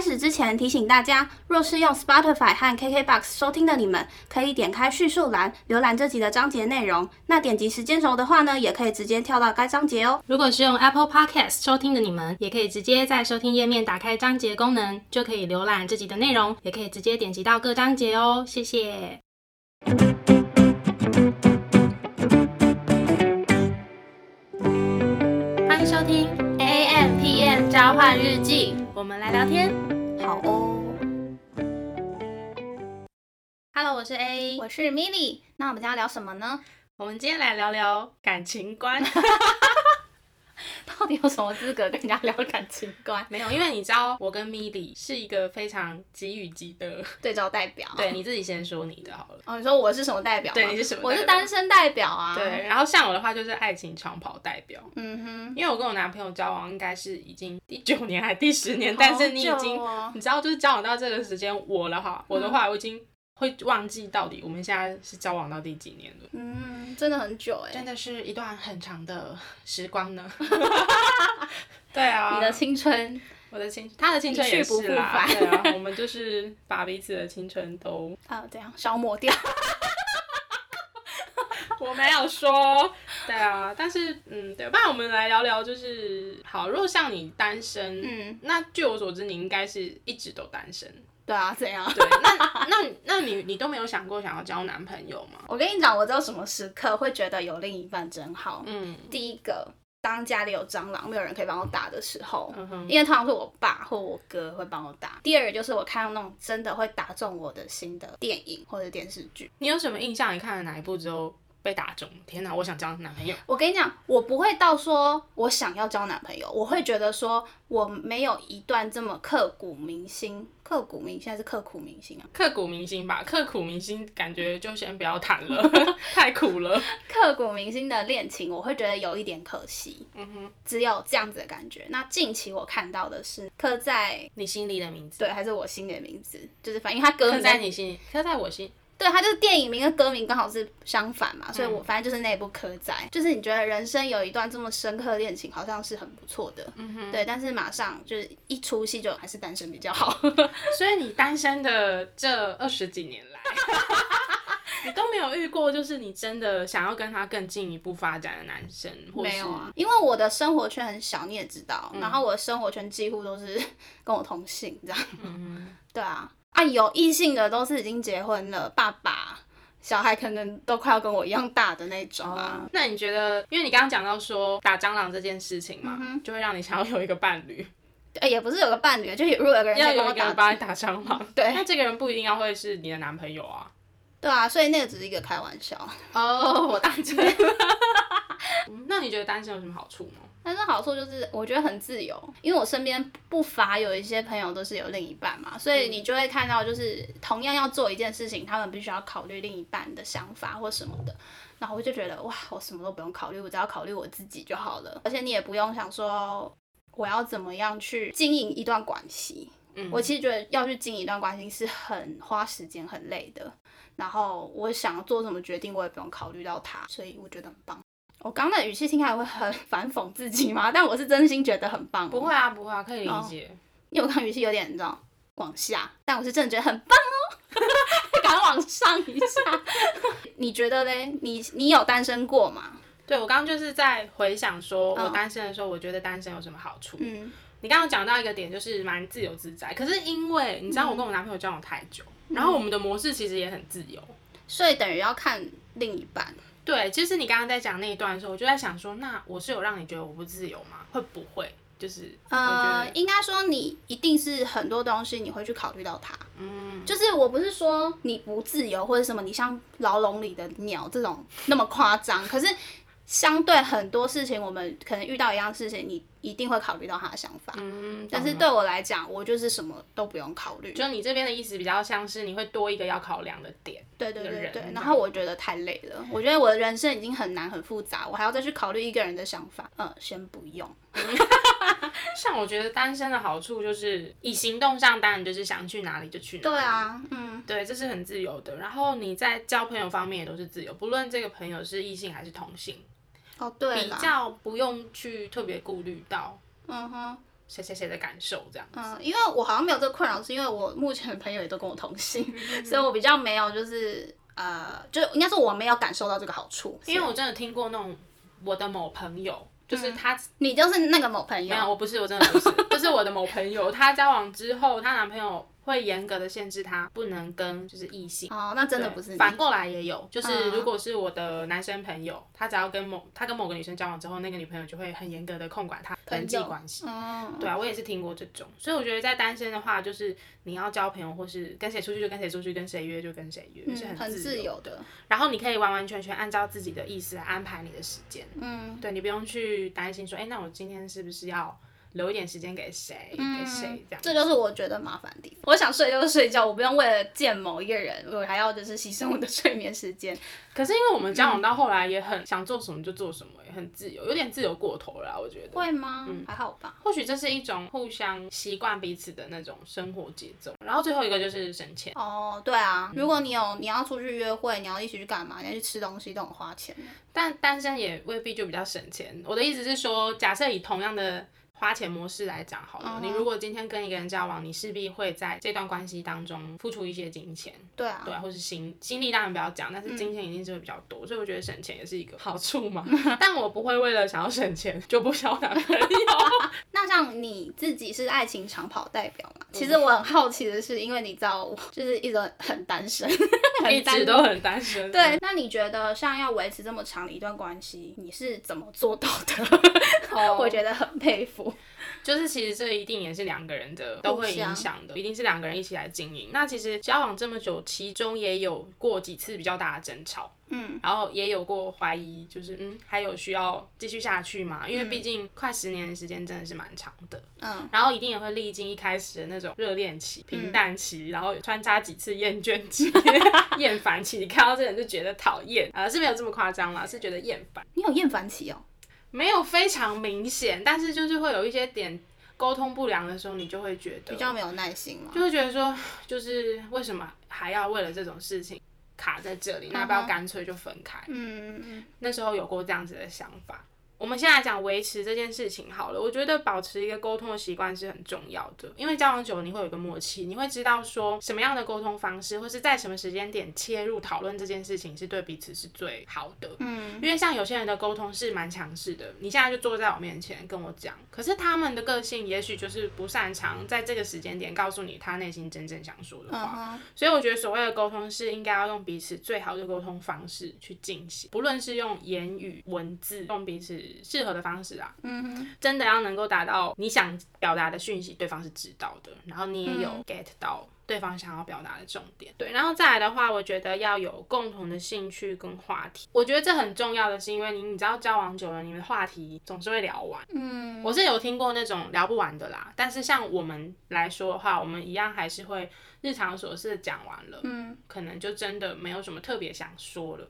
开始之前提醒大家，若是用 Spotify 和 KKBox 收听的你们，可以点开叙述栏浏览这集的章节内容，那点击时间轴的话呢，也可以直接跳到该章节哦。如果是用 Apple Podcast 收听的你们，也可以直接在收听页面打开章节功能，就可以浏览这集的内容，也可以直接点击到各章节哦。谢谢。欢迎收听 AMPM 交换日记，我们来聊天。好哦。Hello， 我是 A， 我是 Milly。那我们今天要聊什么呢？我们今天来聊聊感情观。到底有什么资格跟人家聊感情观？没有，因为你知道我跟 Meely 是一个非常给予级的对照代表。对，你自己先说你的好了。哦，你说我是什么代表吗？对，你是什么代表？我是单身代表啊。对，然后像我的话就是爱情长跑代表。嗯哼，因为我跟我男朋友交往应该是已经第9年还第10年，但是你已经、你知道就是交往到这个时间，我的话我已经会忘记到底我们现在是交往到第几年了。嗯，真的很久耶，真的是一段很长的时光呢。对啊，你的青春，我的青春，他的青春也是啦。对啊，我们就是把彼此的青春都这样消磨掉。我没有说。对啊，但是对，不然我们来聊聊就是好，如果像你单身，那据我所知你应该是一直都单身。对啊，怎样？对，那你都没有想过想要交男朋友吗？我跟你讲，我知道什么时刻会觉得有另一半真好。第一个，当家里有蟑螂没有人可以帮我打的时候，因为通常是我爸或我哥会帮我打。第二个就是我看到那种真的会打中我的心的电影或者电视剧。你有什么印象？你看了哪一部之后被打中？天哪，我想交男朋友。我跟你讲，我不会到说我想要交男朋友，我会觉得说我没有一段这么刻骨铭心吧，刻骨铭心感觉就先不要谈了。太苦了。刻骨铭心的恋情我会觉得有一点可惜。只有这样子的感觉。那近期我看到的是刻在你心里的名字。对，还是我心里的名字，就是反正他刻在你心里，刻在我心。对，它就是电影名跟歌名刚好是相反嘛，所以我反正就是那一部刻在，就是你觉得人生有一段这么深刻的恋情好像是很不错的。对，但是马上就是一出戏就还是单身比较好。所以你单身的这20几年来你都没有遇过就是你真的想要跟他更进一步发展的男生？或是没有啊，因为我的生活圈很小，你也知道，然后我的生活圈几乎都是跟我同性这样。对啊，有异性的都是已经结婚了，爸爸小孩可能都快要跟我一样大的那种啊。那你觉得，因为你刚刚讲到说打蟑螂这件事情嘛，就会让你想要有一个伴侣。也不是有个伴侣，就如果有个人要有一个人帮你打蟑螂。对，那这个人不一定要会是你的男朋友啊。对啊，所以那个只是一个开玩笑。我当真。那你觉得单身有什么好处吗？但是好处就是我觉得很自由，因为我身边不乏有一些朋友都是有另一半嘛，所以你就会看到就是同样要做一件事情，他们必须要考虑另一半的想法或什么的，然后我就觉得哇，我什么都不用考虑，我只要考虑我自己就好了。而且你也不用想说我要怎么样去经营一段关系。我其实觉得要去经营一段关系是很花时间很累的，然后我想要做什么决定我也不用考虑到它，所以我觉得很棒。我刚刚的语气听起来会很反讽自己吗？但我是真心觉得很棒。不会啊，不会啊，可以理解。因为我刚语气有点你知道往下，但我是真的觉得很棒哦。敢往上一下。你觉得嘞？你有单身过吗？对，我刚刚就是在回想说我单身的时候，我觉得单身有什么好处。你刚刚讲到一个点，就是蛮自由自在。可是因为你知道我跟我男朋友交往太久，然后我们的模式其实也很自由，所以等于要看另一半。对，其实你刚刚在讲那一段的时候，我就在想说，那我是有让你觉得我不自由吗？会不会就是我觉得应该说你一定是很多东西你会去考虑到它。就是我不是说你不自由或者什么，你像牢笼里的鸟这种那么夸张，可是相对很多事情我们可能遇到一样事情，你一定会考虑到他的想法。但是对我来讲，我就是什么都不用考虑。就你这边的意思比较像是你会多一个要考量的点。对对对对，然后我觉得太累了，我觉得我的人生已经很难很复杂，我还要再去考虑一个人的想法。先不用。像我觉得单身的好处就是以行动上当然就是想去哪里就去哪里。对啊，对，这是很自由的。然后你在交朋友方面也都是自由，不论这个朋友是异性还是同性。对，比较不用去特别顾虑到。谁谁谁的感受这样子。嗯，因为我好像没有这个困扰，是因为我目前的朋友也都跟我同性，所以我比较没有就是就应该是我没有感受到这个好处。因为我真的听过那种我的某朋友，就是他，你就是那个某朋友？没有，我不是，我真的不是，就是我的某朋友，她交往之后，她男朋友会严格的限制她不能跟就是异性。哦，那真的不是你。反过来也有，就是如果是我的男生朋友，他只要跟某个女生交往之后，那个女朋友就会很严格的控管他人际关系。哦，对啊，我也是听过这种，所以我觉得在单身的话，就是你要交朋友或是跟谁出去就跟谁出去，跟谁约就跟谁约，是很自由的。然后你可以完完全全按照自己的意思来安排你的时间。嗯，对，你不用去担心说，哎，那我今天是不是要留一点时间给谁、给谁这样，这就是我觉得麻烦的地方。我想睡就睡觉，我不用为了见某一个人，我还要就是牺牲我的睡眠时间。可是因为我们交往到后来也很想做什么就做什么，也很自由，有点自由过头了啦，我觉得。会吗？还好吧。或许这是一种互相习惯彼此的那种生活节奏。然后最后一个就是省钱。哦，对啊，如果你要出去约会，你要一起去干嘛，你要去吃东西都很花钱。但单身也未必就比较省钱。我的意思是说，假设以同样的花钱模式来讲好了，你如果今天跟一个人交往，你势必会在这段关系当中付出一些金钱。对啊，对啊，或是心力当然不要讲，但是金钱一定是会比较多，所以我觉得省钱也是一个好处嘛。但我不会为了想要省钱就不交男朋友。那像你自己是爱情长跑代表嘛？其实我很好奇的是，因为你知道我就是一直很单身，一直都很单身。对，那你觉得像要维持这么长的一段关系，你是怎么做到的？我觉得很佩服。就是其实这一定也是两个人的都会影响的，一定是两个人一起来经营。那其实交往这么久，其中也有过几次比较大的争吵，然后也有过怀疑，就是还有需要继续下去吗？因为毕竟快10年的时间真的是蛮长的，然后一定也会历经一开始的那种热恋期、平淡期，然后穿插几次厌倦期、厌烦期。你看到这人就觉得讨厌，是没有这么夸张啦，是觉得厌烦。你有厌烦期哦？没有非常明显，但是就是会有一些点沟通不良的时候，你就会觉得比较没有耐心嘛，就会觉得说，就是为什么还要为了这种事情卡在这里？那要不要干脆就分开？那时候有过这样子的想法。我们现在讲维持这件事情好了，我觉得保持一个沟通的习惯是很重要的，因为交往久了你会有一个默契，你会知道说什么样的沟通方式或是在什么时间点切入讨论这件事情是对彼此是最好的。因为像有些人的沟通是蛮强势的，你现在就坐在我面前跟我讲，可是他们的个性也许就是不擅长在这个时间点告诉你他内心真正想说的话，所以我觉得所谓的沟通是应该要用彼此最好的沟通方式去进行，不论是用言语、文字，用彼此适合的方式啊，真的要能够达到你想表达的讯息，对方是知道的，然后你也有 get 到对方想要表达的重点。对，然后再来的话，我觉得要有共同的兴趣跟话题，我觉得这很重要的是，因为你知道交往久了，你们话题总是会聊完。我是有听过那种聊不完的啦，但是像我们来说的话，我们一样还是会日常琐事讲完了，可能就真的没有什么特别想说了。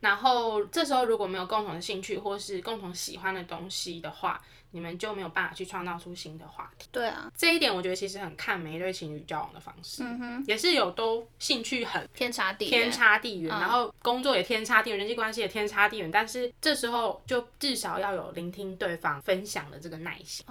然后这时候如果没有共同的兴趣或是共同喜欢的东西的话，你们就没有办法去创造出新的话题。对啊，这一点我觉得其实很看每一对情侣交往的方式，也是有都兴趣很天差地远，然后工作也天差地远，人际关系也天差地远，但是这时候就至少要有聆听对方分享的这个耐心。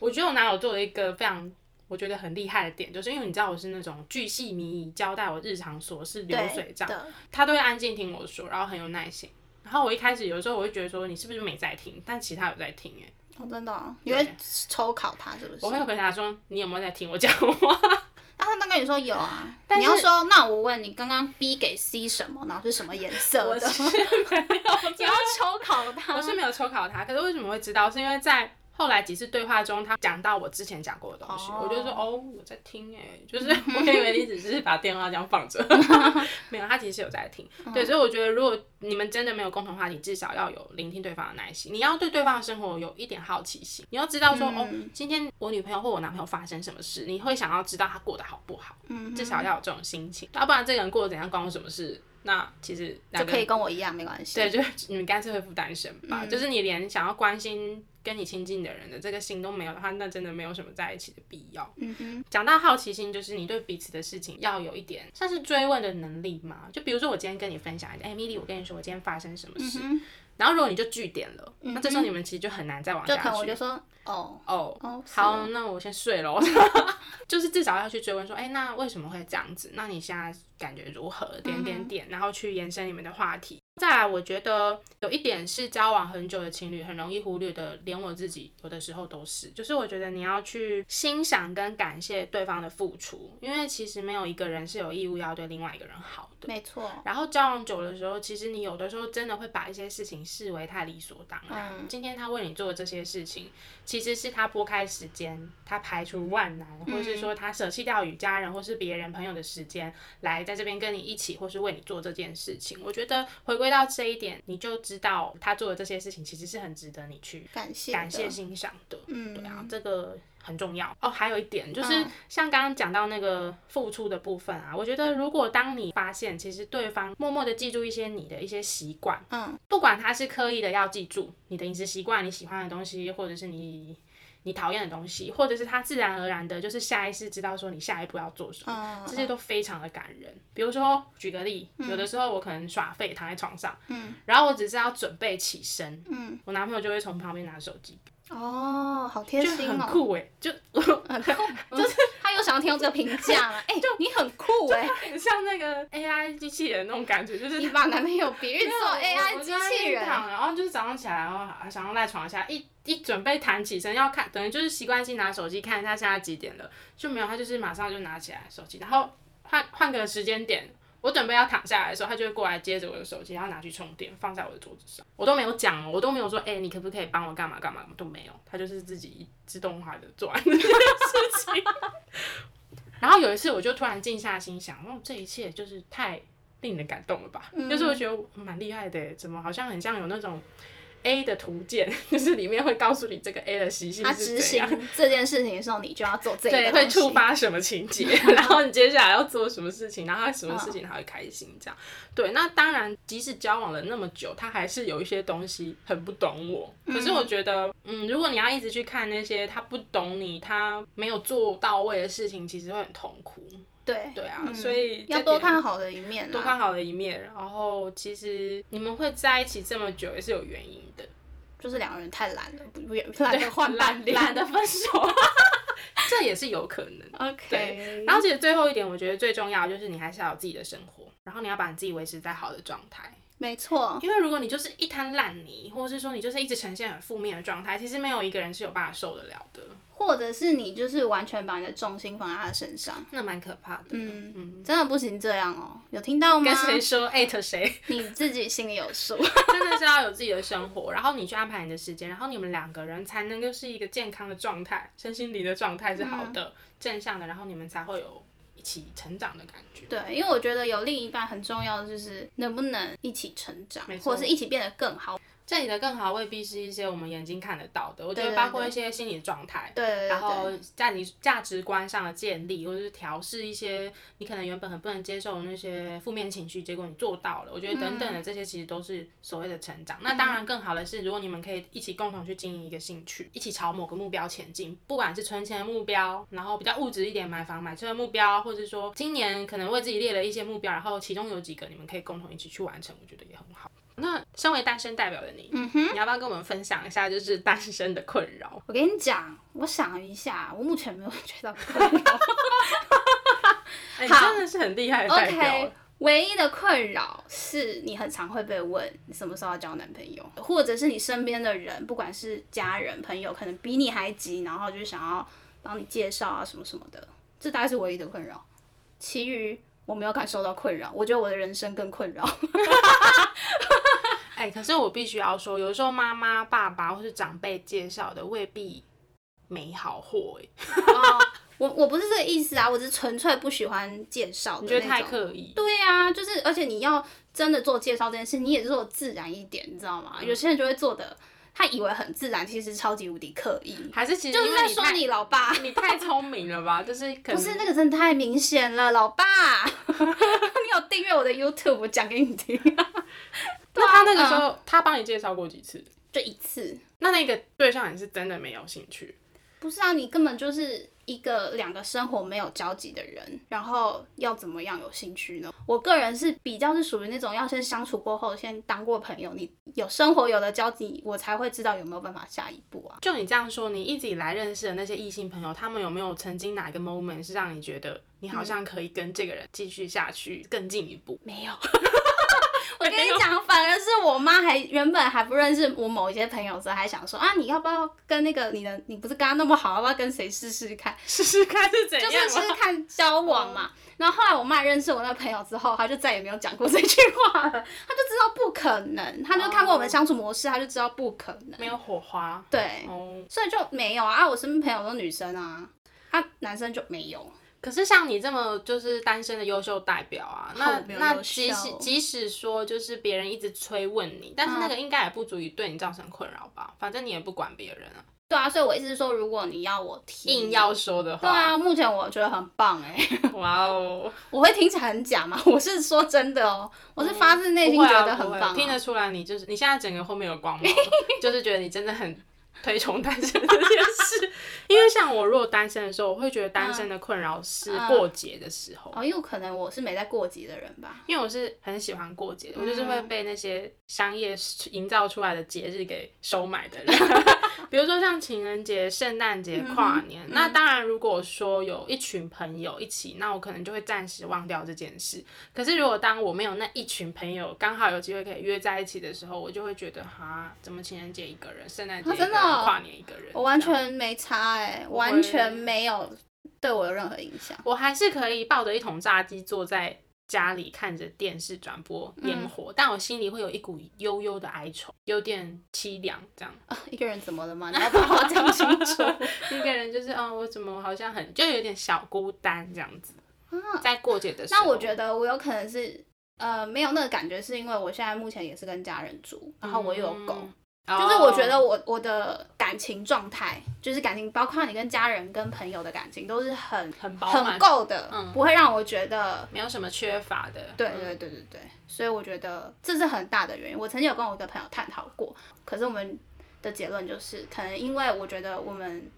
我觉得我哪有做了一个非常我觉得很厉害的点，就是因为你知道我是那种巨细靡遗交代我日常琐事流水账，他都会安静听我说，然后很有耐心。然后我一开始有时候我会觉得说你是不是没在听，但其实他有在听耶。真的哦，你会抽考他是不是？我会回答说你有没有在听我讲话。但他刚刚也说有啊，但你要说那我问你刚刚 B 给 C 什么，然后是什么颜色的？我是没有，你要抽考他。我是没有抽考他，可是为什么会知道？是因为在后来几次对话中，他讲到我之前讲过的东西，我就说我在听就是我以为你只是把电话这样放着，没有，他其实有在听。对，所以我觉得如果你们真的没有共同话题，至少要有聆听对方的耐心，你要对对方的生活有一点好奇心，你要知道说今天我女朋友或我男朋友发生什么事，你会想要知道他过得好不好，至少要有这种心情，要不然这个人过得怎样关我什么事？那其实就可以跟我一样没关系。对，就你们干脆恢复单身吧，就是你连想要关心跟你亲近的人的这个心都没有的话，那真的没有什么在一起的必要。讲到好奇心，就是你对彼此的事情要有一点像是追问的能力嘛，就比如说我今天跟你分享一点，Milly，我跟你说我今天发生什么事，然后如果你就句点了，那这时候你们其实就很难再往下去，就可能我就说哦好，那我先睡咯就是至少要去追问说那为什么会这样子，那你现在感觉如何点，然后去延伸你们的话题。再来我觉得有一点是交往很久的情侣很容易忽略的，连我自己有的时候都是，就是我觉得你要去欣赏跟感谢对方的付出，因为其实没有一个人是有义务要对另外一个人好的，没错。然后交往久的时候，其实你有的时候真的会把一些事情视为太理所当然，今天他为你做的这些事情其实是他拨开时间，他排除万难，或是说他舍弃掉与家人或是别人朋友的时间来在这边跟你一起或是为你做这件事情。我觉得回归到这一点，你就知道他做的这些事情其实是很值得你去感谢欣赏的。对啊，这个很重要哦。还有一点就是像刚刚讲到那个付出的部分啊，我觉得如果当你发现其实对方默默的记住一些你的一些习惯，不管他是刻意的要记住你的饮食习惯，你喜欢的东西，或者是你讨厌的东西，或者是他自然而然的就是下意识知道说你下一步要做什么，这些都非常的感人。比如说举个例，有的时候我可能耍废躺在床上，然后我只是要准备起身，我男朋友就会从旁边拿手机。哦，好贴心哦，就很酷耶，就很酷就是他又想要听到这个评价嘛，就你很酷耶，就很像那个 AI 机器人那种感觉，就是你把男朋友比喻做 AI 机器人，然后就是早上起来然后想要赖床下一准备弹起身要看，等于就是习惯性拿手机看一下现在几点了，就没有，他就是马上就拿起来手机，然后换个时间点我准备要躺下来的时候，他就会过来接着我的手机，然后拿去充电，放在我的桌子上。我都没有讲，我都没有说，你可不可以帮我干嘛干嘛，都没有。他就是自己自动化的做完这件事情。然后有一次，我就突然静下心想，这一切就是太令人感动了吧？就是我觉得蛮厉害的，怎么好像很像有那种 A 的图鉴，就是里面会告诉你这个 A 的习性是怎样。他执行这件事情的时候，你就要做这个东西，对，会触发什么情节，然后你接下来要做什么事情，然后什么事情他会开心，这样。对，那当然，即使交往了那么久，他还是有一些东西很不懂我。可是我觉得，如果你要一直去看那些他不懂你、他没有做到位的事情，其实会很痛苦。对啊，所以要多看好的一面，多看好的一面。然后其实你们会在一起这么久也是有原因的，就是两个人太懒了，懒得分手，这也是有可能。OK。然后其实最后一点，我觉得最重要的就是你还是要有自己的生活，然后你要把你自己维持在好的状态。没错，因为如果你就是一滩烂泥，或者是说你就是一直呈现很负面的状态，其实没有一个人是有办法受得了的。或者是你就是完全把你的重心放在他的身上，那蛮可怕的。真的不行这样哦，有听到吗？跟谁说？艾特谁？你自己心里有数。真的是要有自己的生活，然后你去安排你的时间，然后你们两个人才能够是一个健康的状态，身心灵的状态是好的、正向的，然后你们才会有一起成长的感觉。对，因为我觉得有另一半很重要的就是能不能一起成长，或者是一起变得更好。这里的更好未必是一些我们眼睛看得到的，我觉得包括一些心理状态，对，然后价值观上的建立，或者是调试一些你可能原本很不能接受的那些负面情绪，结果你做到了，我觉得等等的这些其实都是所谓的成长。那当然更好的是，如果你们可以一起共同去经营一个兴趣，一起朝某个目标前进，不管是存钱的目标，然后比较物质一点买房买车的目标，或者说今年可能为自己列了一些目标，然后其中有几个你们可以共同一起去完成，我觉得也很好。那身为单身代表的你，你要不要跟我们分享一下就是单身的困扰？我跟你讲，我想一下，我目前没有觉得困扰。你真的是很厉害的代表。Okay, 唯一的困扰是你很常会被问你什么时候要交男朋友，或者是你身边的人，不管是家人、朋友，可能比你还急，然后就想要帮你介绍啊什么什么的，这大概是唯一的困扰。其余我没有感受到困扰，我觉得我的人生更困扰。可是我必须要说，有时候妈妈、爸爸或是长辈介绍的未必没好货我不是这个意思啊，我只是纯粹不喜欢介绍的那种。你觉得太刻意？对啊，就是而且你要真的做介绍这件事，你也做自然一点，你知道吗？有些人就会做的，他以为很自然，其实超级无敌刻意，还是其实就是在说你老爸，你太聪明了吧？就是可能不是那个真的太明显了，老爸，你有订阅我的 YouTube， 我讲给你听。那他那个时候，他帮你介绍过几次？就一次。那个对象你是真的没有兴趣？不是啊，你根本就是一个两个生活没有交集的人，然后要怎么样有兴趣呢？我个人是比较是属于那种要先相处过后，先当过朋友，你有生活有的交集，我才会知道有没有办法下一步啊。就你这样说，你一直以来认识的那些异性朋友，他们有没有曾经哪一个 moment 是让你觉得你好像可以跟这个人继续下去更进一步？没有。我跟你讲，反而是我妈还原本还不认识我某一些朋友时，还想说啊，你要不要跟那个你不是跟他那么好，要不要跟谁试试看？试试看是怎样？就是试试看交往嘛。然后后来我妈认识我那个朋友之后，她就再也没有讲过这句话了。她就知道不可能，她就看过我们相处模式，她就知道不可能，没有火花。对，所以就没有啊。我身边朋友都女生啊，她男生就没有。可是像你这么就是单身的优秀代表啊，那即使说就是别人一直催问你，但是那个应该也不足以对你造成困扰吧，反正你也不管别人啊。对啊，所以我意思是说，如果你要我听硬要说的话，对啊，目前我觉得很棒欸。哇哦，我会听起来很假吗？我是说真的哦，我是发自内心觉得很棒啊。听得出来你就是你现在整个后面有光芒，就是觉得你真的很推崇单身这件事。因为像我如果单身的时候，我会觉得单身的困扰是过节的时候，因为可能我是没在过节的人吧，因为我是很喜欢过节的，我就是会被那些商业营造出来的节日给收买的人。比如说像情人节、圣诞节、跨年，那当然如果说有一群朋友一起，那我可能就会暂时忘掉这件事。可是如果当我没有那一群朋友，刚好有机会可以约在一起的时候，我就会觉得哈，怎么情人节一个人，圣诞节一个人，跨年一个人，我完全没差欸，完全没有对我有任何影响。我还是可以抱着一桶炸鸡坐在家里看着电视转播烟火，但我心里会有一股悠悠的哀愁，有点凄凉这样啊。一个人怎么了吗？你要把话讲清楚。一个人就是我怎么好像很就有点小孤单这样子啊，在过节的时候。那我觉得我有可能是没有那个感觉，是因为我现在目前也是跟家人住，然后我又有狗。就是我觉得我的感情状态，就是感情包括你跟家人跟朋友的感情都是很够的，不会让我觉得没有什么缺乏的。对对对对对，所以我觉得这是很大的原因。我曾经有跟我一个朋友探讨过，可是我们的结论就是可能因为我觉得我们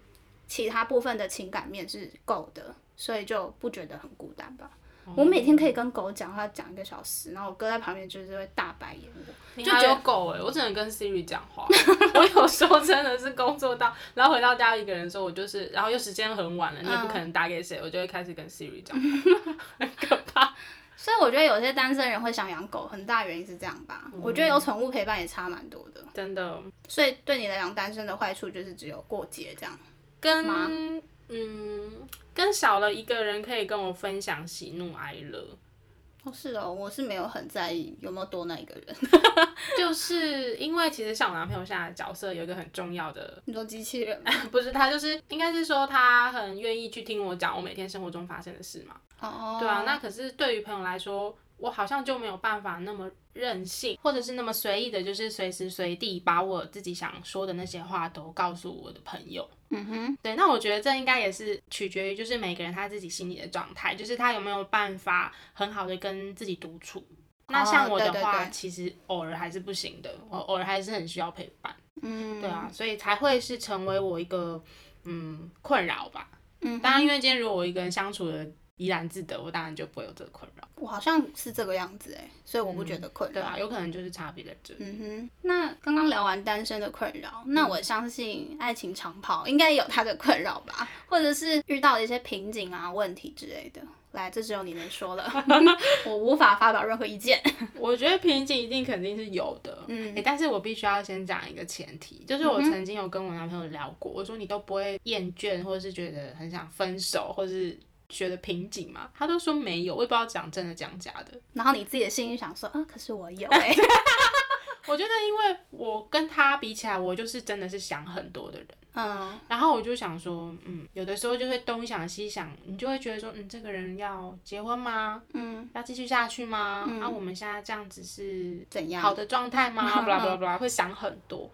其他部分的情感面是够的，所以就不觉得很孤单吧。我每天可以跟狗讲话讲1个小时，然后我哥在旁边就是会大白眼我。你还有狗欸？我只能跟 Siri 讲话。我有时候真的是工作到，然后回到家一个人的时候，我就是，然后又时间很晚了，你也不可能打给谁，我就会开始跟 Siri 讲话。很可怕。所以我觉得有些单身人会想养狗，很大原因是这样吧。我觉得有宠物陪伴也差蛮多的。真的。所以对你来讲，单身的坏处就是只有过节这样。跟少了一个人可以跟我分享喜怒哀乐。哦，是哦，我是没有很在意有没有多那一个人。就是因为其实像我男朋友现在的角色有一个很重要的，你说机器人吗？不是，他就是应该是说他很愿意去听我讲我每天生活中发生的事嘛。哦，对啊，那可是对于朋友来说，我好像就没有办法那么任性，或者是那么随意的，就是随时随地把我自己想说的那些话都告诉我的朋友。对，那我觉得这应该也是取决于就是每个人他自己心里的状态，就是他有没有办法很好的跟自己独处。那像我的话，对对对，其实偶尔还是不行的，我偶尔还是很需要陪伴。对啊，所以才会是成为我一个困扰吧。当然因为今天如果我一个人相处的怡然自得，我当然就不会有这个困扰。我好像是这个样子欸，所以我不觉得困扰。对啊，有可能就是差别在这。那刚刚聊完单身的困扰，那我相信爱情长跑应该有它的困扰吧，或者是遇到一些瓶颈啊、问题之类的。来，这只有你能说了。我无法发表任何意见。我觉得瓶颈一定肯定是有的，但是我必须要先讲一个前提，就是我曾经有跟我男朋友聊过，我说你都不会厌倦或者是觉得很想分手或是觉得瓶颈嘛，他都说没有，我也不知道讲真的讲假的。然后你自己的心里想说可是我有欸。我觉得因为我跟他比起来，我就是真的是想很多的人。然后我就想说有的时候就会东想西想，你就会觉得说这个人要结婚吗？要继续下去吗？我们现在这样子是怎样好的状态吗？blah blah blah， 会想很多。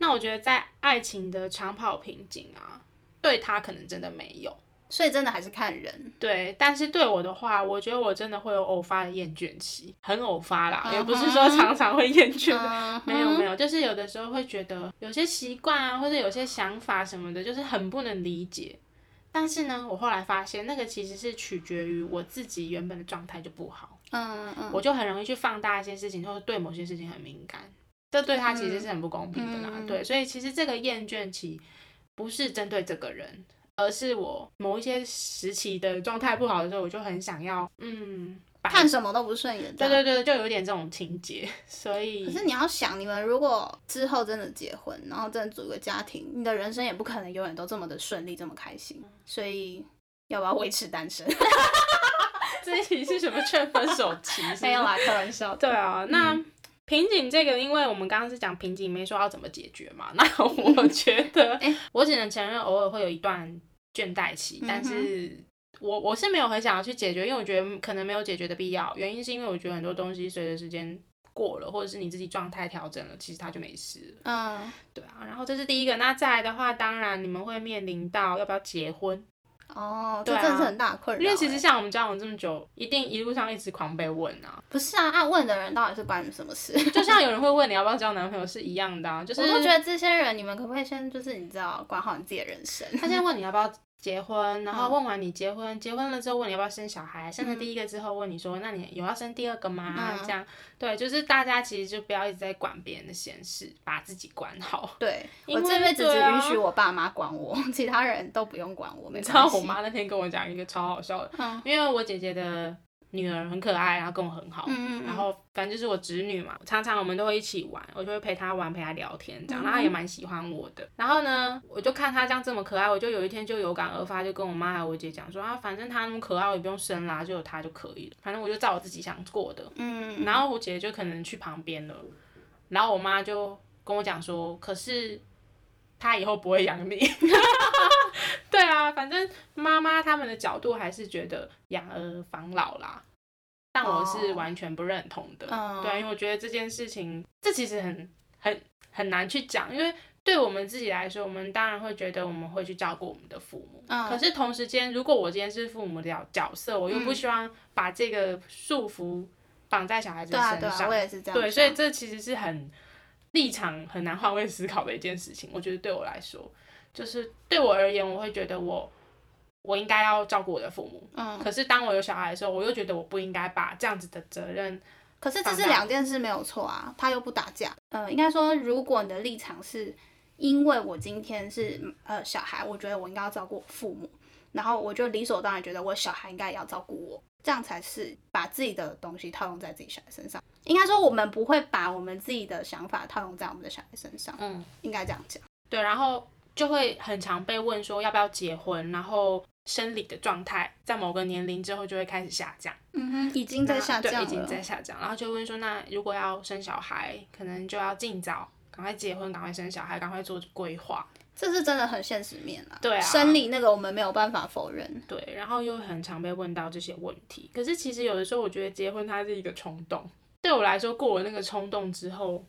那我觉得在爱情的长跑瓶颈啊，对他可能真的没有。所以真的还是看人。对，但是对我的话，我觉得我真的会有偶发的厌倦期，很偶发啦，也不是说常常会厌倦的。没有，就是有的时候会觉得有些习惯啊，或者有些想法什么的，就是很不能理解。但是呢，我后来发现那个其实是取决于我自己原本的状态就不好。我就很容易去放大一些事情，或者对某些事情很敏感。这对他其实是很不公平的啦、对，所以其实这个厌倦期不是针对这个人，而是我某一些时期的状态不好的时候，我就很想要看什么都不顺眼，对对对，就有点这种情节。所以可是你要想，你们如果之后真的结婚，然后真的组个家庭，你的人生也不可能永远都这么的顺利，这么开心，所以要不要维持单身？这一题是什么劝分手期？没有啦，开玩笑。对啊，那瓶颈这个，因为我们刚刚是讲瓶颈，没说要怎么解决嘛。那我觉得，我只能承认偶尔会有一段倦怠期，但是我是没有很想要去解决，因为我觉得可能没有解决的必要。原因是因为我觉得很多东西随着时间过了，或者是你自己状态调整了，其实它就没事了。对啊，然后这是第一个。那再来的话，当然你们会面临到要不要结婚。这真的是很大的困扰，因为其实像我们交往这么久，一定一路上一直狂被问啊。不是啊，问的人到底是关你什么事？就像有人会问你要不要交男朋友是一样的啊，就是我都觉得这些人，你们可不可以先就是你知道管好你自己的人生。他先问你要不要结婚，然后问完你结婚，结婚了之后问你要不要生小孩，生了第一个之后问你说那你有要生第二个吗？这样，对，就是大家其实就不要一直在管别人的闲事，把自己管好。对，我这辈子只允许我爸妈管我，其他人都不用管我，没关系。你知道我妈那天跟我讲一个超好笑的，因为我姐姐的女儿很可爱，然后跟我很好，然后反正就是我侄女嘛，常常我们都会一起玩，我就会陪她玩，陪她聊天这样，然后她也蛮喜欢我的。然后呢，我就看她这样这么可爱，我就有一天就有感而发，就跟我妈还有我姐讲说啊，反正她那么可爱，我也不用生啦，就有她就可以了，反正我就照我自己想过的。然后我姐就可能去旁边了，然后我妈就跟我讲说，可是她以后不会养你。对啊，反正妈妈他们的角度还是觉得养儿防老啦，但我是完全不认同的。对，因为我觉得这件事情，这其实很难去讲，因为对我们自己来说，我们当然会觉得我们会去照顾我们的父母，可是同时间，如果我今天是父母的角色，我又不希望把这个束缚绑在小孩子身上。对啊，我也是这样。对，所以这其实是很立场很难换位思考的一件事情。我觉得对我来说，就是对我而言，我会觉得我应该要照顾我的父母，可是当我有小孩的时候，我又觉得我不应该把这样子的责任。可是这是两件事，没有错啊，他又不打架。应该说，如果你的立场是因为我今天是小孩，我觉得我应该要照顾我父母，然后我就理所当然觉得我小孩应该也要照顾我，这样才是把自己的东西套用在自己小孩身上。应该说，我们不会把我们自己的想法套用在我们的小孩身上，应该这样讲。对，然后就会很常被问说要不要结婚，然后生理的状态在某个年龄之后就会开始下降，已经在下降了，对，已经在下降。然后就问说，那如果要生小孩，可能就要尽早赶快结婚，赶快生小孩，赶快做规划。这是真的很现实面啦，对啊，生理那个我们没有办法否认。对，然后又很常被问到这些问题。可是其实有的时候，我觉得结婚它是一个冲动，对我来说，过了那个冲动之后，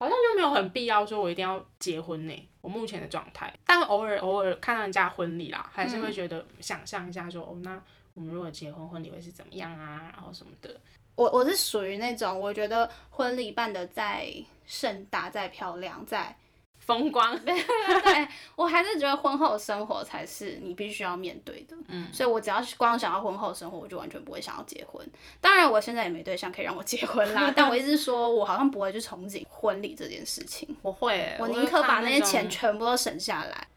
好像就没有很必要说我一定要结婚呢，我目前的状态。但偶尔看到人家婚礼啦，还是会觉得想象一下说，那我们如果结婚，婚礼会是怎么样啊，然后什么的。我是属于那种，我觉得婚礼办得再盛大、再漂亮、再风光，对，我还是觉得婚后生活才是你必须要面对的。所以我只要光想要婚后生活，我就完全不会想要结婚。当然我现在也没对象可以让我结婚啦，但我一直说我好像不会去憧憬婚礼这件事情。我会我宁可把那些钱全部都省下来，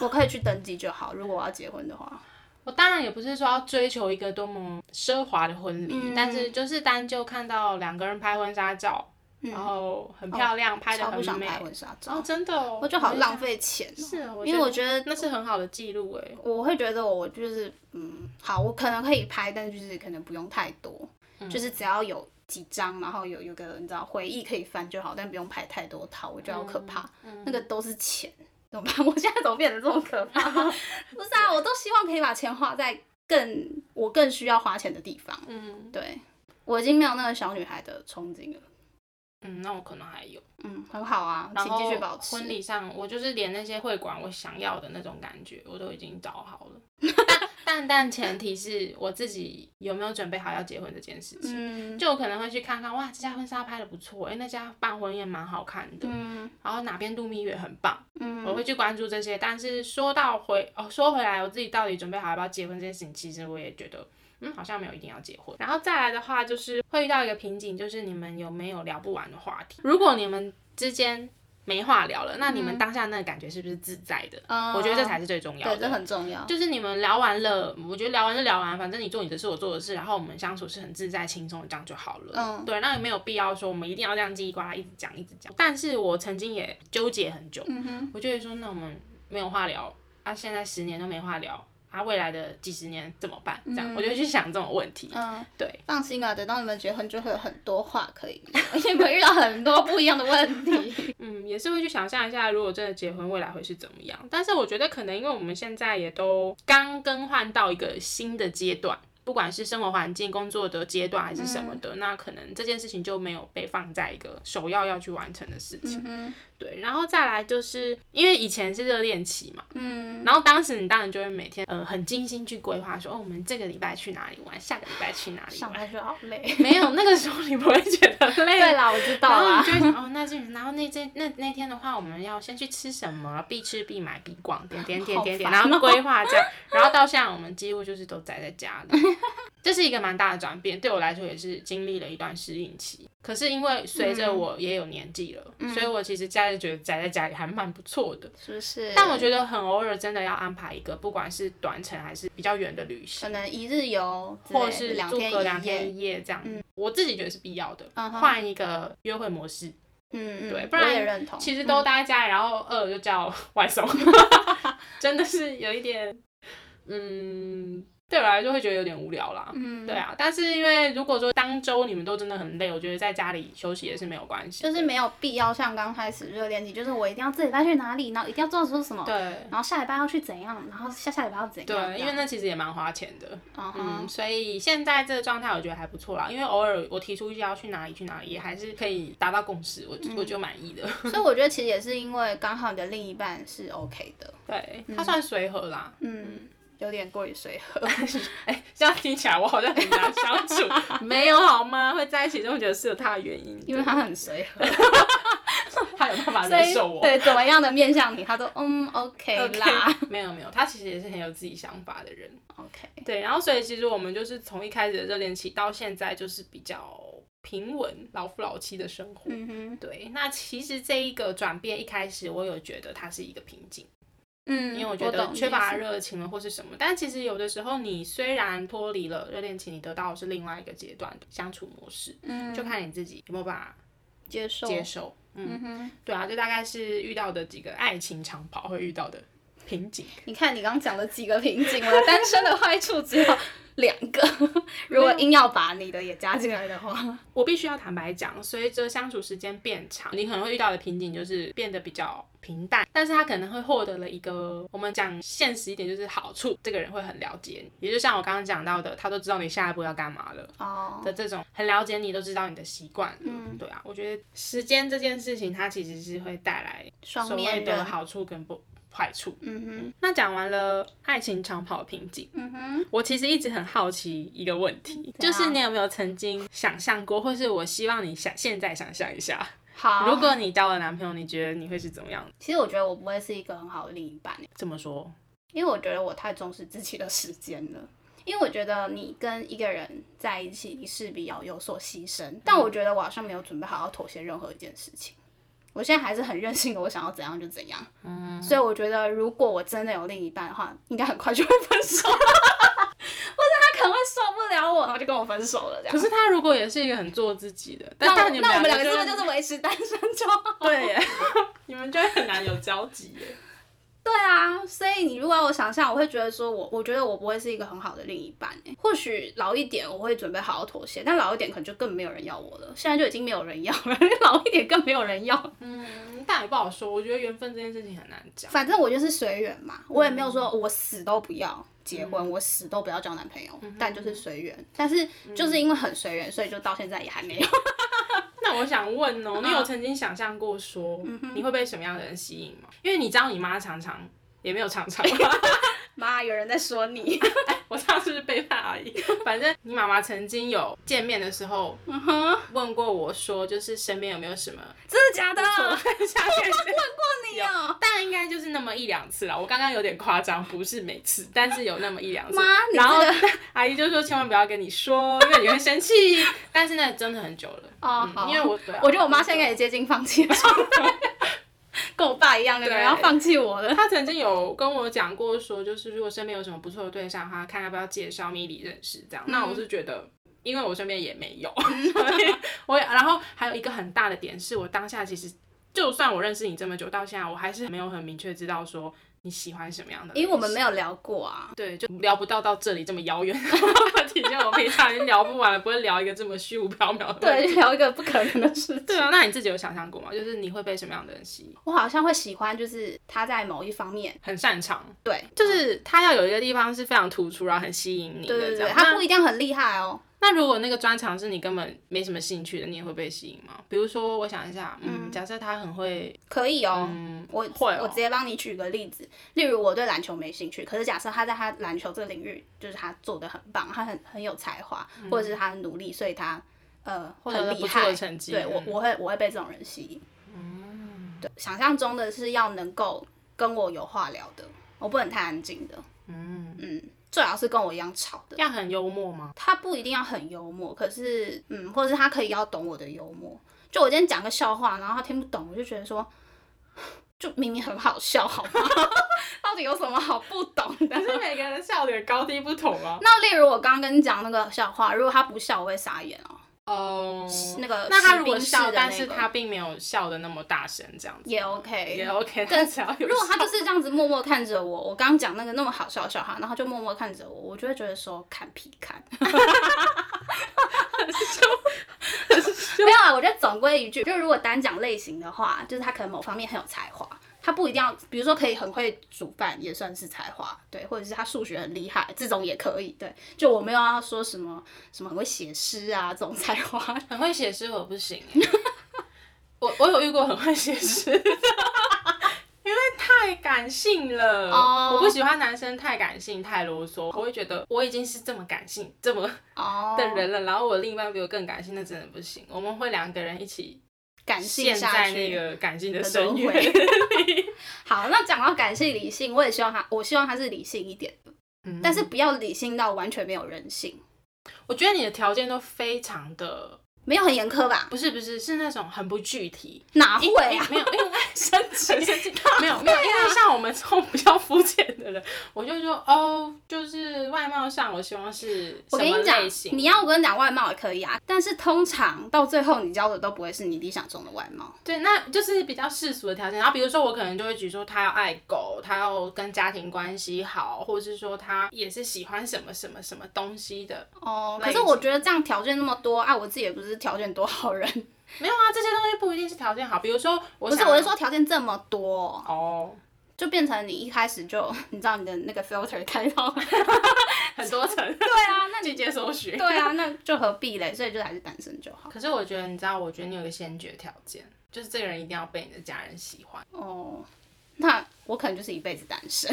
我可以去登记就好，如果我要结婚的话。我当然也不是说要追求一个多么奢华的婚礼，但是就是单就看到两个人拍婚纱照，然后很漂亮，拍得很美。超不想拍婚纱照，真的我就好浪费钱哦。是啊，因为我觉得那是很好的记录耶。我会觉得我就是好，我可能可以拍，但就是可能不用太多，就是只要有几张，然后有个你知道回忆可以翻就好，但不用拍太多套，我觉得好可怕。那个都是钱，怎么办？我现在怎么变得这么可怕？不是啊，我都希望可以把钱花在我更需要花钱的地方。对，我已经没有那个小女孩的憧憬了。那我可能还有，很好啊，然后请继续保持。婚礼上，我就是连那些会馆我想要的那种感觉，我都已经找好了。但前提是我自己有没有准备好要结婚这件事情，就我可能会去看看，哇，这家婚纱拍的不错，那家办婚宴蛮好看的，然后哪边度蜜月很棒，我会去关注这些。但是说回来，我自己到底准备好要不要结婚这件事情，其实我也觉得好像没有一定要结婚。然后再来的话，就是会遇到一个瓶颈，就是你们有没有聊不完的话题。如果你们之间没话聊了，那你们当下那个感觉是不是自在的？我觉得这才是最重要的。对，这很重要。就是你们聊完了，我觉得聊完就聊完，反正你做你的事，我做的事，然后我们相处是很自在、轻松的，这样就好了。对，那也没有必要说我们一定要这样叽里呱啦一直讲、一直讲。但是我曾经也纠结很久，我就会说，那我们没有话聊啊，现在10年都没话聊。未来的几十年怎么办？这样，我就去想这种问题。对，放心吧，等到你们结婚就会有很多话可以聊，因为你们遇到很多不一样的问题。也是会去想象一下，如果真的结婚，未来会是怎么样。但是我觉得可能因为我们现在也都刚更换到一个新的阶段，不管是生活环境、工作的阶段还是什么的，那可能这件事情就没有被放在一个首要去完成的事情。对，然后再来就是因为以前是热恋期嘛，然后当时你当然就会每天很精心去规划，说我们这个礼拜去哪里玩，下个礼拜去哪里玩。上班就好累。没有，那个时候你不会觉得累。对啦，我知道啦。然后你就会想然后那天的话，我们要先去吃什么，必吃必买必逛，点，然后规划这样，然后到现在我们几乎就是都宅在家里。这是一个蛮大的转变，对我来说也是经历了一段适应期。可是因为随着我也有年纪了，所以我其实家里觉得宅在家里还蛮不错的，是不是？但我觉得很偶尔真的要安排一个，不管是短程还是比较远的旅行，可能一日游，或是住个2天1夜这样，我自己觉得是必要的，换一个约会模式。对，不然我也认同。其实都待在家里，然后饿了就叫外送，真的是有一点，对我来说会觉得有点无聊啦。对啊，但是因为如果说当周你们都真的很累，我觉得在家里休息也是没有关系，就是没有必要像刚开始热恋期，就是我一定要这礼拜去哪里，然后一定要做什么，对，然后下礼拜要去怎样，然后下礼拜要怎样。对，因为那其实也蛮花钱的。所以现在这个状态我觉得还不错啦，因为偶尔我提出一些要去哪里也还是可以达到共识，我就满意的。所以我觉得其实也是因为刚好你的另一半是 OK 的，对，他算随和啦。有点过于随和。这样听起来我好像很难相处。没有好吗？会在一起就会觉得是有他的原因，因为他很随和。他有办法忍受我，对，怎么样的面向你他都OK 啦。没有，他其实也是很有自己想法的人。 OK， 对。然后所以其实我们就是从一开始的热恋期到现在就是比较平稳老夫老妻的生活。对，那其实这一个转变一开始我有觉得它是一个瓶颈，因为我觉得缺乏热情了或是什么，但其实有的时候你虽然脱离了热恋期，你得到的是另外一个阶段的相处模式，就看你自己有没有办法接受。对啊，这大概是遇到的几个爱情长跑会遇到的瓶颈。你看你刚讲的几个瓶颈了，单身的坏处只有2个，如果硬要把你的也加进来的话，我必须要坦白讲，随着相处时间变长，你可能会遇到的瓶颈就是变得比较平淡，但是他可能会获得了一个，我们讲现实一点就是好处，这个人会很了解你，也就像我刚刚讲到的，他都知道你下一步要干嘛了的这种很了解你，都知道你的习惯了。对啊，我觉得时间这件事情它其实是会带来所谓的好处跟坏处。那讲完了爱情长跑瓶颈，我其实一直很好奇一个问题，就是你有没有曾经想象过，或是我希望你现在想象一下，好，如果你交了男朋友，你觉得你会是怎么样的？其实我觉得我不会是一个很好的另一半。怎么说？因为我觉得我太重视自己的时间了，因为我觉得你跟一个人在一起，你势必要有所牺牲，但我觉得我好像没有准备好要妥协任何一件事情，我现在还是很任性的，我想要怎样就怎样。所以我觉得如果我真的有另一半的话，应该很快就会分手了。或者他可能会受不了我，然后就跟我分手了这样。可是他如果也是一个很做自己的，但那我们两个是不是就是维持单身就好？对耶，你们就会很难有交集耶。对啊，所以你如果要我想象，我会觉得说我觉得我不会是一个很好的另一半。或许老一点我会准备好好妥协，但老一点可能就更没有人要我了，现在就已经没有人要了，老一点更没有人要。但也不好说，我觉得缘分这件事情很难讲。反正我就是随缘嘛，我也没有说我死都不要结婚，我死都不要交男朋友，但就是随缘。但是就是因为很随缘，所以就到现在也还没有。那我想问你有曾经想象过说你会被什么样的人吸引吗？因为你知道你妈常常也没有常常妈有人在说你我上次是背叛而已反正你妈妈曾经有见面的时候问过我说就是身边有没有什么真的假的我问过你哦但应该就是那么一两次啦我刚刚有点夸张不是每次但是有那么一两次妈你然后阿姨就说千万不要跟你说因为你会生气但是那真的很久了哦、好因为我对、啊、我觉得我妈现在也接近放弃了跟我爸一样的人要放弃我了。他曾经有跟我讲过说就是如果身边有什么不错的对象他看要不要介绍Milly认识这样、那我是觉得因为我身边也没有然后还有一个很大的点是我当下其实就算我认识你这么久到现在我还是没有很明确知道说你喜欢什么样的？因为我们没有聊过啊。对，就聊不到这里这么遥远的问题，就我平常已经聊不完了，不会聊一个这么虚无缥缈的。对，聊一个不可能的事情。对啊，那你自己有想象过吗？就是你会被什么样的人吸引？我好像会喜欢，就是他在某一方面很擅长。对，就是他要有一个地方是非常突出，然后很吸引你的。对对对，他不一定很厉害哦。那如果那个专长是你根本没什么兴趣的，你也会被吸引吗？比如说，我想一下，假设他很会，可以哦，我会、哦，我直接帮你举个例子，例如我对篮球没兴趣，可是假设他在他篮球这个领域，就是他做得很棒，他很有才华，或者是他很努力，所以他很厉害，不错的成绩，对我会被这种人吸引。对，想象中的是要能够跟我有话聊的，我不能太安静的。最好是跟我一样吵的。要很幽默吗？他不一定要很幽默，可是或者是他可以要懂我的幽默。就我今天讲个笑话，然后他听不懂，我就觉得说，就明明很好笑，好吗？到底有什么好不懂的？可是每个人的笑点高低不同啊。那例如我刚刚跟你讲那个笑话，如果他不笑，我会傻眼哦。那他如果笑，但是他并没有笑的那么大声，这样子也 OK， 也 OK。但只要有，如果他就是这样子默默看着我，我刚刚讲那个那么好笑的笑话，然后就默默看着我，我就会觉得说看屁看，没有啊，我觉得总归一句，就是如果单讲类型的话，就是他可能某方面很有才华。他不一定要，比如说可以很会煮饭也算是才华，对，或者是他数学很厉害，这种也可以，对。就我没有要说什么很会写诗啊这种才华，很会写诗我不行我有遇过很会写诗的，因为太感性了，我不喜欢男生太感性太啰嗦，我会觉得我已经是这么感性这么的人了，然后我另一半比我更感性，那真的不行，我们会两个人一起。感性下去，陷在那个感性的深渊里。好，那讲到感性理性，我希望他是理性一点的，但是不要理性到完全没有人性。我觉得你的条件都非常的没有很严苛吧？不是，是那种很不具体。哪会啊？没有，因为生气，没有，因为像我们这种比较肤浅的人，我就说就是外貌上，我希望是什么类型？我跟你讲，外貌也可以啊，但是通常到最后你交的都不会是你理想中的外貌。对，那就是比较世俗的条件。然后比如说我可能就会举说他要爱狗，他要跟家庭关系好，或是说他也是喜欢什么什么什么东西的。可是我觉得这样条件那么多啊，我自己也不是。条件多好人没有啊，这些东西不一定是条件好，比如说我是说条件这么多就变成你一开始就你知道你的那个 filter 开到很多层，对啊，那你接搜寻，对啊，那就何必嘞？所以就还是单身就好。可是我觉得你知道，我觉得你有个先决条件，就是这个人一定要被你的家人喜欢。那我可能就是一辈子单身。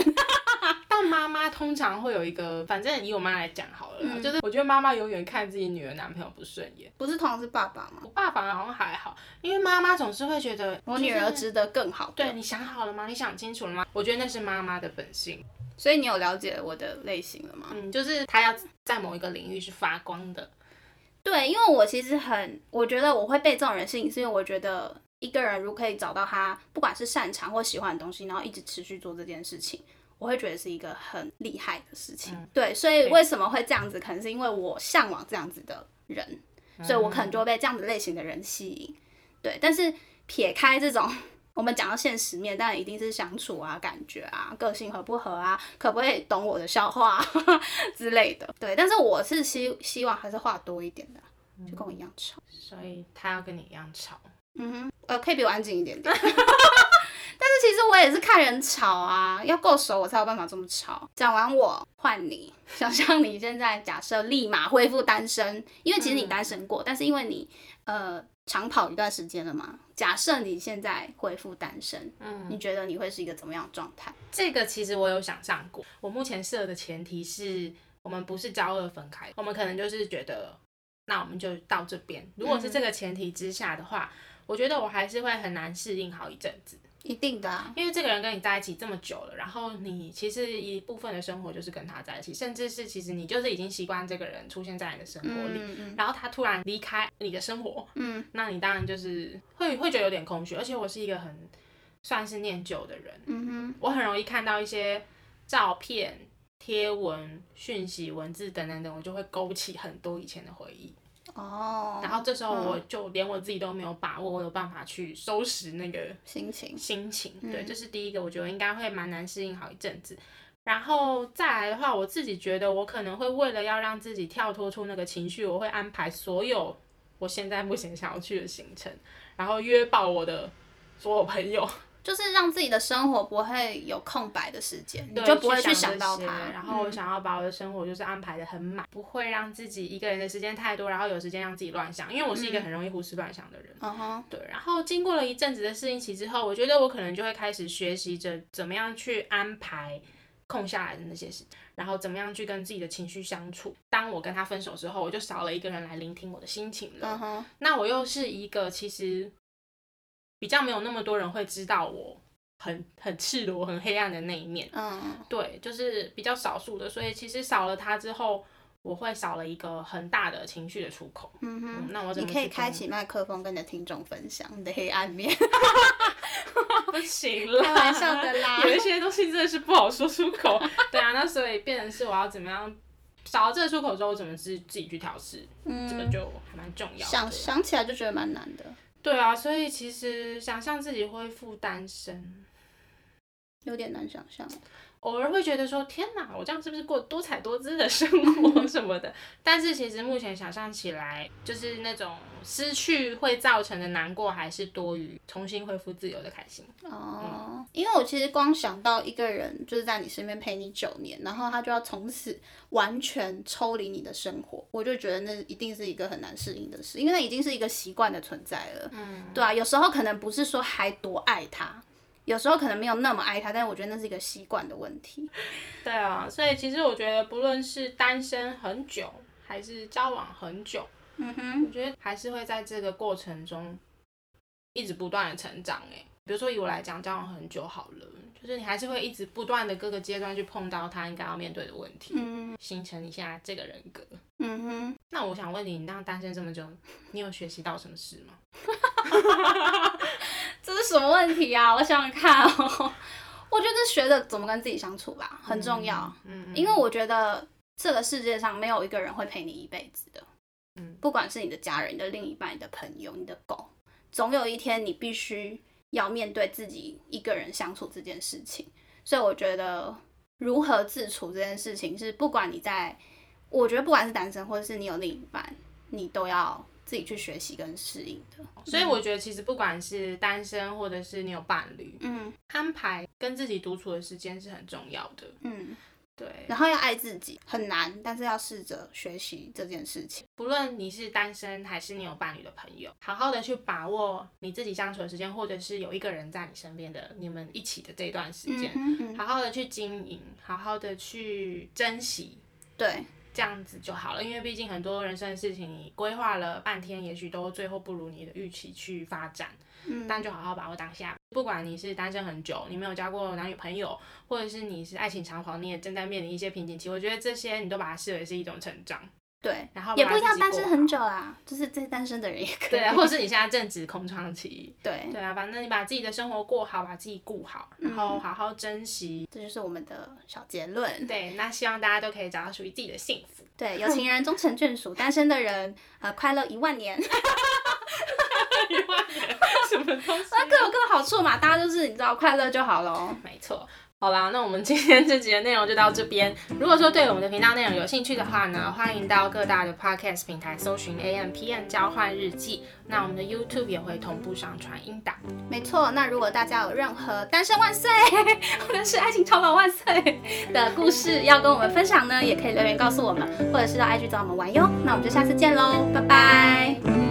但妈妈通常会有一个，反正以我妈来讲好了，就是我觉得妈妈永远看自己女儿男朋友不顺眼。不是通常是爸爸吗？我爸爸好像还好，因为妈妈总是会觉得我女儿值得更好的。对，你想好了吗？你想清楚了吗？我觉得那是妈妈的本性。所以你有了解我的类型了吗？就是她要在某一个领域是发光的。对，因为我觉得我会被这种人吸引，是因为我觉得。一个人如果可以找到他不管是擅长或喜欢的东西，然后一直持续做这件事情，我会觉得是一个很厉害的事情。对，所以为什么会这样子，可能是因为我向往这样子的人，所以我可能就会被这样子类型的人吸引。对，但是撇开这种我们讲到现实面，但一定是相处啊、感觉啊、个性合不合啊、可不可以懂我的笑话、之类的。对，但是我是希望还是话多一点的，就跟我一样吵。所以他要跟你一样吵。可以比我安静一点点。但是其实我也是看人吵啊，要够熟我才有办法这么吵。讲完我换你，想象你现在假设立马恢复单身，因为其实你单身过，但是因为你长跑一段时间了嘛，假设你现在恢复单身，你觉得你会是一个怎么样的状态？这个其实我有想象过，我目前设的前提是我们不是交恶分开，我们可能就是觉得那我们就到这边。如果是这个前提之下的话，我觉得我还是会很难适应好一阵子。一定的啊，因为这个人跟你在一起这么久了，然后你其实一部分的生活就是跟他在一起，甚至是其实你就是已经习惯这个人出现在你的生活里，然后他突然离开你的生活，那你当然就是会觉得有点空虚。而且我是一个很算是念旧的人，我很容易看到一些照片、贴文、讯息、文字等等等，我就会勾起很多以前的回忆。然后这时候我就连我自己都没有把握我有办法去收拾那个心情，对，这是第一个，我觉得应该会蛮难适应好一阵子。然后再来的话，我自己觉得我可能会为了要让自己跳脱出那个情绪，我会安排所有我现在目前想要去的行程，然后约爆我的所有朋友，就是让自己的生活不会有空白的时间，你就不会去想到它。然后我想要把我的生活就是安排得很满，不会让自己一个人的时间太多，然后有时间让自己乱想，因为我是一个很容易胡思乱想的人。对，然后经过了一阵子的适应期之后，我觉得我可能就会开始学习着怎么样去安排空下来的那些事，然后怎么样去跟自己的情绪相处。当我跟他分手之后，我就少了一个人来聆听我的心情了。那我又是一个其实比较没有那么多人会知道我很赤裸、很黑暗的那一面，对，就是比较少数的，所以其实少了他之后，我会少了一个很大的情绪的出口。那我怎么你可以开启麦克风跟你的听众分享你的黑暗面？不行啦，开玩笑的啦，有一些东西真的是不好说出口。对啊，那所以变成是我要怎么样？少了这个出口之后，我怎么自己去调试？这个就还蛮重要的。想起来就觉得蛮难的。对啊，所以其实想象自己恢复单身有点难想象，偶尔会觉得说天哪，我这样是不是过多彩多姿的生活什么的但是其实目前想象起来，就是那种失去会造成的难过还是多于重新恢复自由的开心。因为我其实光想到一个人就是在你身边陪你9年，然后他就要从此完全抽离你的生活，我就觉得那一定是一个很难适应的事，因为那已经是一个习惯的存在了。对啊，有时候可能不是说还多爱他，有时候可能没有那么爱他，但是我觉得那是一个习惯的问题。对啊，所以其实我觉得不论是单身很久还是交往很久，我觉得还是会在这个过程中一直不断的成长。比如说以我来讲，交往很久好了，就是你还是会一直不断的各个阶段去碰到他应该要面对的问题，形成一下这个人格。那我想问你，你当单身这么久，你有学习到什么事吗？这是什么问题啊？我想想看哦。我觉得学着怎么跟自己相处吧，很重要。因为我觉得这个世界上没有一个人会陪你一辈子的。不管是你的家人、你的另一半、你的朋友、你的狗，总有一天你必须要面对自己一个人相处这件事情。所以我觉得如何自处这件事情是不管你在，我觉得不管是单身或者是你有另一半，你都要自己去学习跟适应的。所以我觉得其实不管是单身或者是你有伴侣，安排跟自己独处的时间是很重要的。对，然后要爱自己很难，但是要试着学习这件事情。不论你是单身还是你有伴侣的朋友，好好的去把握你自己相处的时间，或者是有一个人在你身边的你们一起的这段时间，好好的去经营，好好的去珍惜，对，这样子就好了。因为毕竟很多人生的事情你规划了半天，也许都最后不如你的预期去发展，但就好好把握当下。不管你是单身很久，你没有交过男女朋友，或者是你是爱情长跑，你也正在面临一些瓶颈期，我觉得这些你都把它视为是一种成长。对，然后也不一定要单身很久啦，就是这单身的人也可以。对啊，或者是你现在正值空窗期。对啊，反正你把自己的生活过好，把自己顾好，然后好好珍惜，这就是我们的小结论。对，那希望大家都可以找到属于自己的幸福。对，有情人终成眷属，单身的人快乐10000年。10000年什么东西？那各有各的好处嘛，大家就是你知道快乐就好咯。没错。好啦，那我们今天这集的内容就到这边。如果说对我们的频道内容有兴趣的话呢，欢迎到各大的 podcast 平台搜寻 AMPM 交换日记。那我们的 YouTube 也会同步上传音档。没错，那如果大家有任何单身万岁或者是爱情超跑万岁的故事要跟我们分享呢，也可以留言告诉我们，或者是到 IG 找我们玩哟。那我们就下次见喽，拜拜。